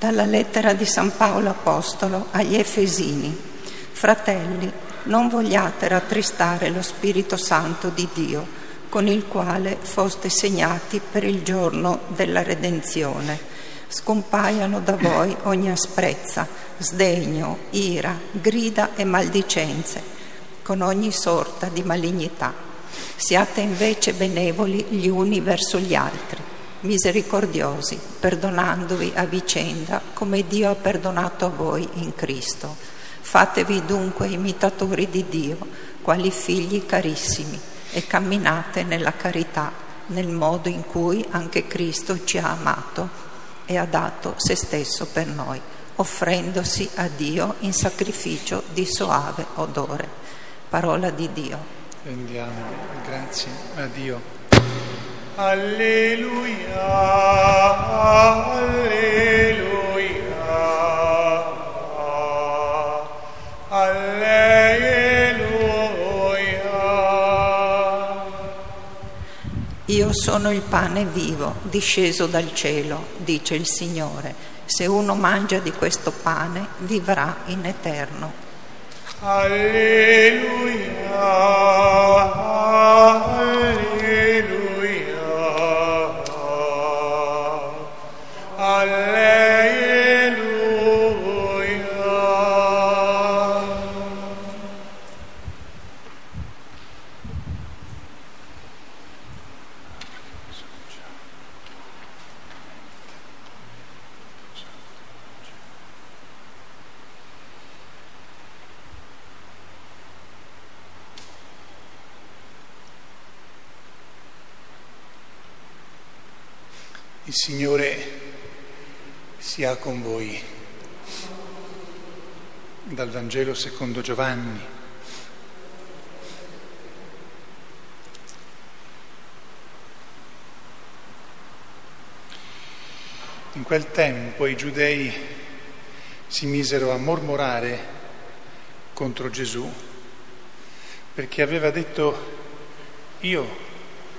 dalla lettera di San Paolo Apostolo agli Efesini. Fratelli, non vogliate rattristare lo Spirito Santo di Dio, con il quale foste segnati per il giorno della redenzione. Scompaiano da voi ogni asprezza, sdegno, ira, grida e maldicenze, con ogni sorta di malignità. Siate invece benevoli gli uni verso gli altri, misericordiosi, perdonandovi a vicenda come Dio ha perdonato a voi in Cristo. Fatevi dunque imitatori di Dio, quali figli carissimi, e camminate nella carità, nel modo in cui anche Cristo ci ha amato e ha dato se stesso per noi, offrendosi a Dio in sacrificio di soave odore. Parola di Dio. Rendiamo grazie a Dio. Alleluia, alleluia, alleluia. Io sono il pane vivo, disceso dal cielo, dice il Signore. Se uno mangia di questo pane, vivrà in eterno. Alleluia, alleluia. Alleluia. Il Signore sia con voi. Dal Vangelo secondo Giovanni. In quel tempo i giudei si misero a mormorare contro Gesù, perché aveva detto: io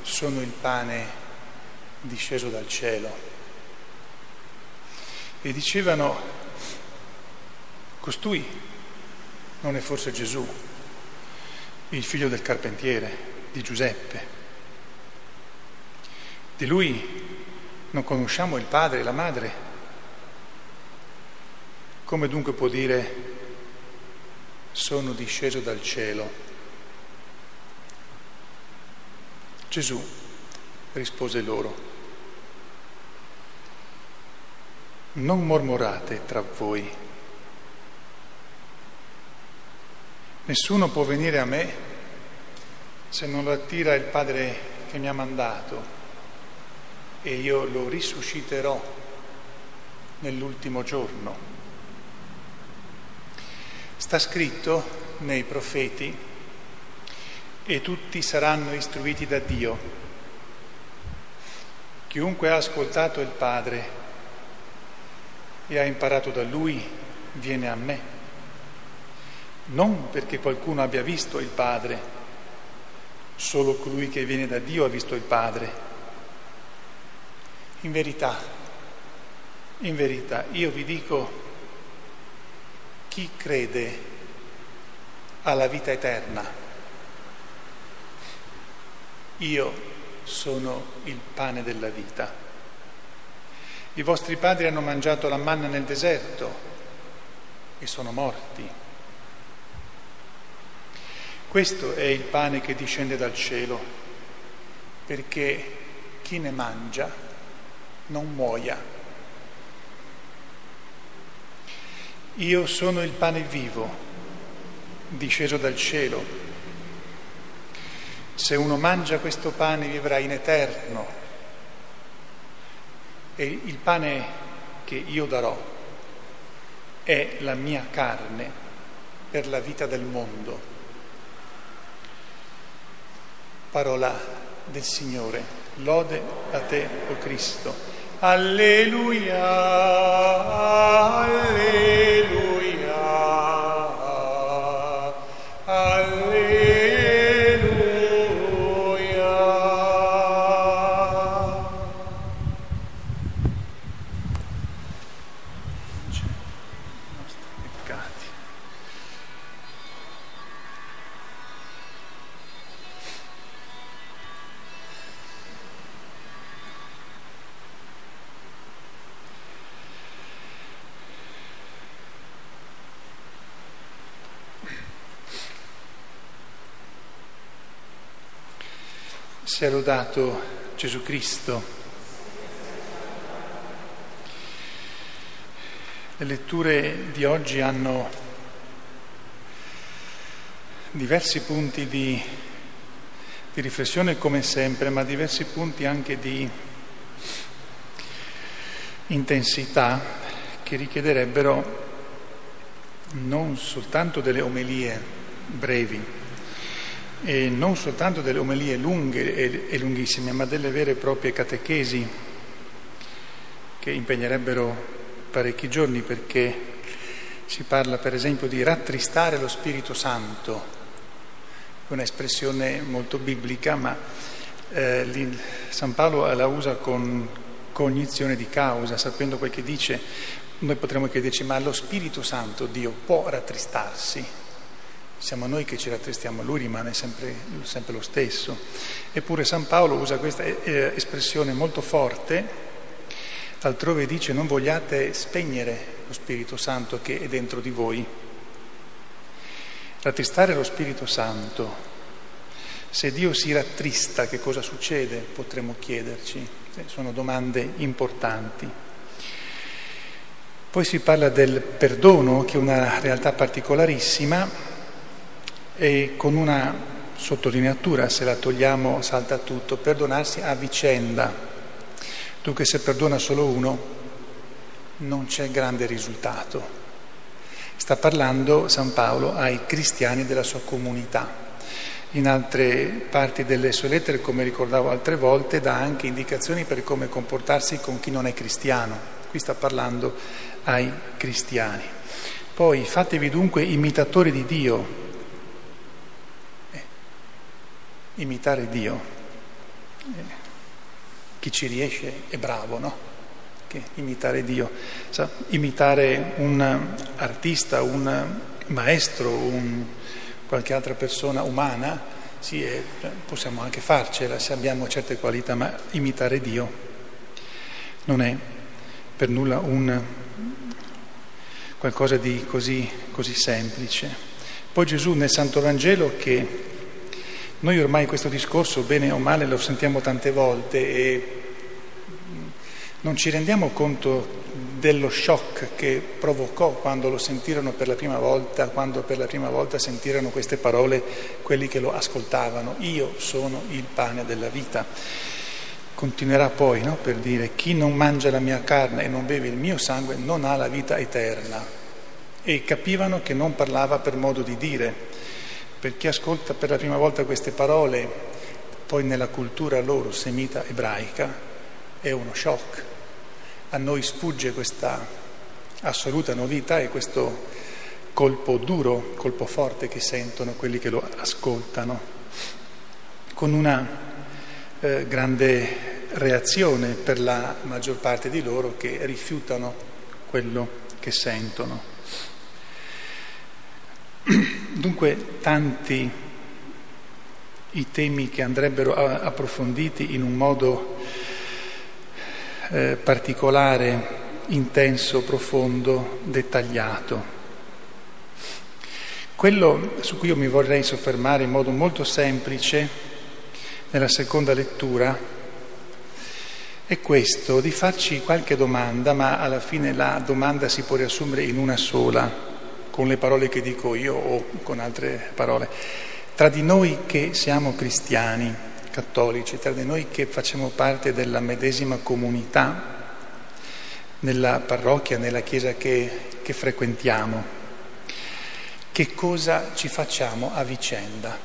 sono il pane disceso dal cielo. E dicevano: costui non è forse Gesù, il figlio del carpentiere, di Giuseppe? Di lui non conosciamo il padre e la madre? Come dunque può dire: sono disceso dal cielo? Gesù rispose loro: non mormorate tra voi. Nessuno può venire a me se non lo attira il Padre che mi ha mandato, e io lo risusciterò nell'ultimo giorno. Sta scritto nei profeti: e tutti saranno istruiti da Dio. Chiunque ha ascoltato il Padre e ha imparato da Lui, viene a me. Non perché qualcuno abbia visto il Padre, solo colui che viene da Dio ha visto il Padre. In verità, io vi dico, chi crede ha la vita eterna. Io sono il pane della vita. I vostri padri hanno mangiato la manna nel deserto e sono morti. Questo è il pane che discende dal cielo, perché chi ne mangia non muoia. Io sono il pane vivo, disceso dal cielo. Se uno mangia questo pane, vivrà in eterno. E il pane che io darò è la mia carne per la vita del mondo. Parola del Signore, lode a te, o Cristo. Alleluia, alleluia, alleluia. Sia lodato Gesù Cristo. Le letture di oggi hanno diversi punti di riflessione come sempre, ma diversi punti anche di intensità che richiederebbero non soltanto delle omelie brevi, e non soltanto delle omelie lunghe e lunghissime, ma delle vere e proprie catechesi che impegnerebbero parecchi giorni, perché si parla per esempio di rattristare lo Spirito Santo, un'espressione molto biblica, ma San Paolo la usa con cognizione di causa, sapendo quel che dice. Noi potremmo chiederci: ma lo Spirito Santo, Dio, può rattristarsi? Siamo noi che ci rattristiamo, lui rimane sempre lo stesso. Eppure San Paolo usa questa espressione molto forte, altrove dice: non vogliate spegnere lo Spirito Santo che è dentro di voi. Rattristare lo Spirito Santo. Se Dio si rattrista, che cosa succede? Potremmo chiederci. Sono domande importanti. Poi si parla del perdono, che è una realtà particolarissima, e con una sottolineatura: se la togliamo salta tutto. Perdonarsi a vicenda. Dunque, se perdona solo uno non c'è grande risultato. Sta parlando San Paolo ai cristiani della sua comunità. In altre parti delle sue lettere, come ricordavo altre volte, dà anche indicazioni per come comportarsi con chi non è cristiano. Qui sta parlando ai cristiani. Poi: fatevi dunque imitatori di Dio. Imitare Dio, chi ci riesce è bravo, no? Che imitare Dio, imitare un artista, un maestro, qualche altra persona umana, sì, possiamo anche farcela se abbiamo certe qualità, ma imitare Dio non è per nulla un qualcosa di così semplice. Poi Gesù nel Santo Vangelo, che noi ormai questo discorso, bene o male, lo sentiamo tante volte e non ci rendiamo conto dello shock che provocò quando lo sentirono per la prima volta, quando per la prima volta sentirono queste parole quelli che lo ascoltavano: io sono il pane della vita. Continuerà poi, no? Per dire: chi non mangia la mia carne e non beve il mio sangue non ha la vita eterna. E capivano che non parlava per modo di dire. Per chi ascolta per la prima volta queste parole, poi nella cultura loro semita ebraica, è uno shock. A noi sfugge questa assoluta novità e questo colpo duro, colpo forte che sentono quelli che lo ascoltano, con una grande reazione per la maggior parte di loro, che rifiutano quello che sentono. Dunque, tanti i temi che andrebbero approfonditi in un modo particolare, intenso, profondo, dettagliato. Quello su cui io mi vorrei soffermare in modo molto semplice nella seconda lettura è questo, di farci qualche domanda, ma alla fine la domanda si può riassumere in una sola, con le parole che dico io o con altre parole. Tra di noi che siamo cristiani, cattolici, tra di noi che facciamo parte della medesima comunità, nella parrocchia, nella chiesa che frequentiamo, che cosa ci facciamo a vicenda?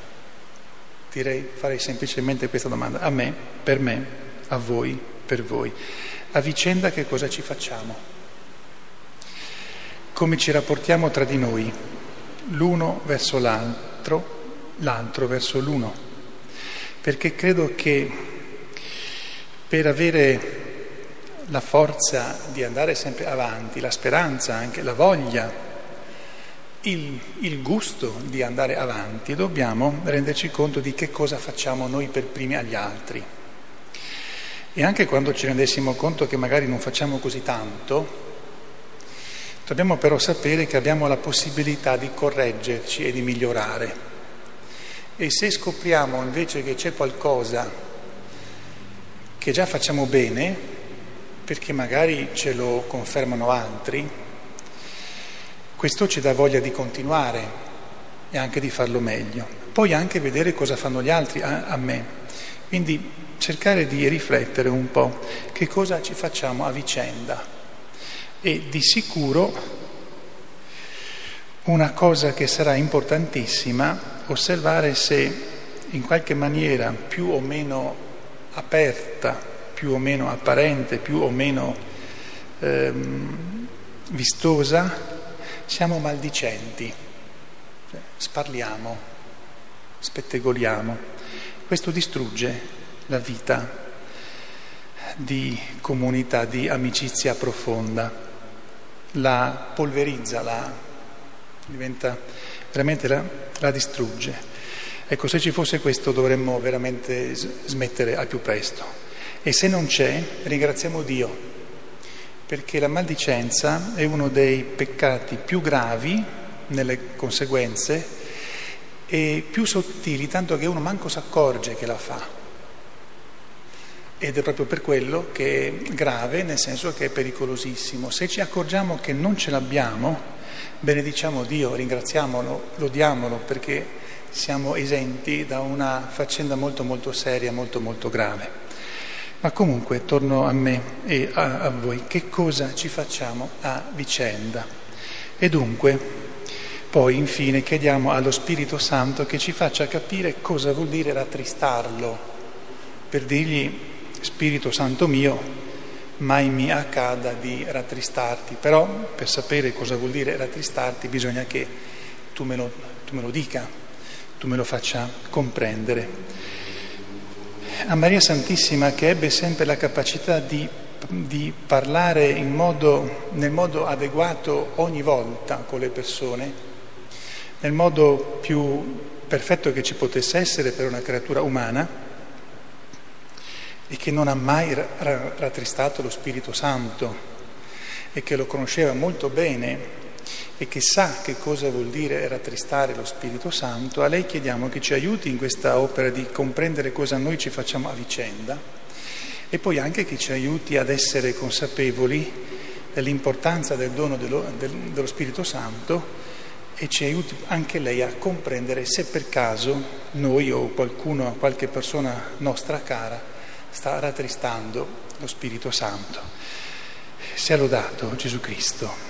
Farei semplicemente questa domanda: a me, per me, a voi, per voi. A vicenda che cosa ci facciamo? Come ci rapportiamo tra di noi, l'uno verso l'altro, l'altro verso l'uno, perché credo che per avere la forza di andare sempre avanti, la speranza anche, la voglia, il gusto di andare avanti, dobbiamo renderci conto di che cosa facciamo noi per primi agli altri. E anche quando ci rendessimo conto che magari non facciamo così tanto, dobbiamo però sapere che abbiamo la possibilità di correggerci e di migliorare. E se scopriamo invece che c'è qualcosa che già facciamo bene, perché magari ce lo confermano altri, questo ci dà voglia di continuare e anche di farlo meglio. Poi anche vedere cosa fanno gli altri a me. Quindi cercare di riflettere un po' che cosa ci facciamo a vicenda. E di sicuro una cosa che sarà importantissima, osservare se in qualche maniera più o meno aperta, più o meno apparente, più o meno vistosa, siamo maldicenti, sparliamo, spettegoliamo. Questo distrugge la vita di comunità, di amicizia profonda, la polverizza, diventa veramente la distrugge. Ecco, se ci fosse questo dovremmo veramente smettere al più presto. E se non c'è, ringraziamo Dio, perché la maldicenza è uno dei peccati più gravi nelle conseguenze e più sottili, tanto che uno manco si accorge che la fa. Ed è proprio per quello che è grave, nel senso che è pericolosissimo. Se ci accorgiamo che non ce l'abbiamo, benediciamo Dio, ringraziamolo, lodiamolo, perché siamo esenti da una faccenda molto molto seria, molto molto grave. Ma comunque torno a me e a voi, che cosa ci facciamo a vicenda? E dunque poi infine chiediamo allo Spirito Santo che ci faccia capire cosa vuol dire rattristarlo, per dirgli: Spirito Santo mio, mai mi accada di rattristarti. Però per sapere cosa vuol dire rattristarti bisogna che tu me lo dica, tu me lo faccia comprendere. A Maria Santissima, che ebbe sempre la capacità di parlare nel modo adeguato ogni volta con le persone, nel modo più perfetto che ci potesse essere per una creatura umana, e che non ha mai rattristato lo Spirito Santo, e che lo conosceva molto bene e che sa che cosa vuol dire rattristare lo Spirito Santo, a lei chiediamo che ci aiuti in questa opera di comprendere cosa noi ci facciamo a vicenda, e poi anche che ci aiuti ad essere consapevoli dell'importanza del dono dello Spirito Santo, e ci aiuti anche lei a comprendere se per caso noi o qualche persona nostra cara sta rattristando lo Spirito Santo. Sia lodato Gesù Cristo.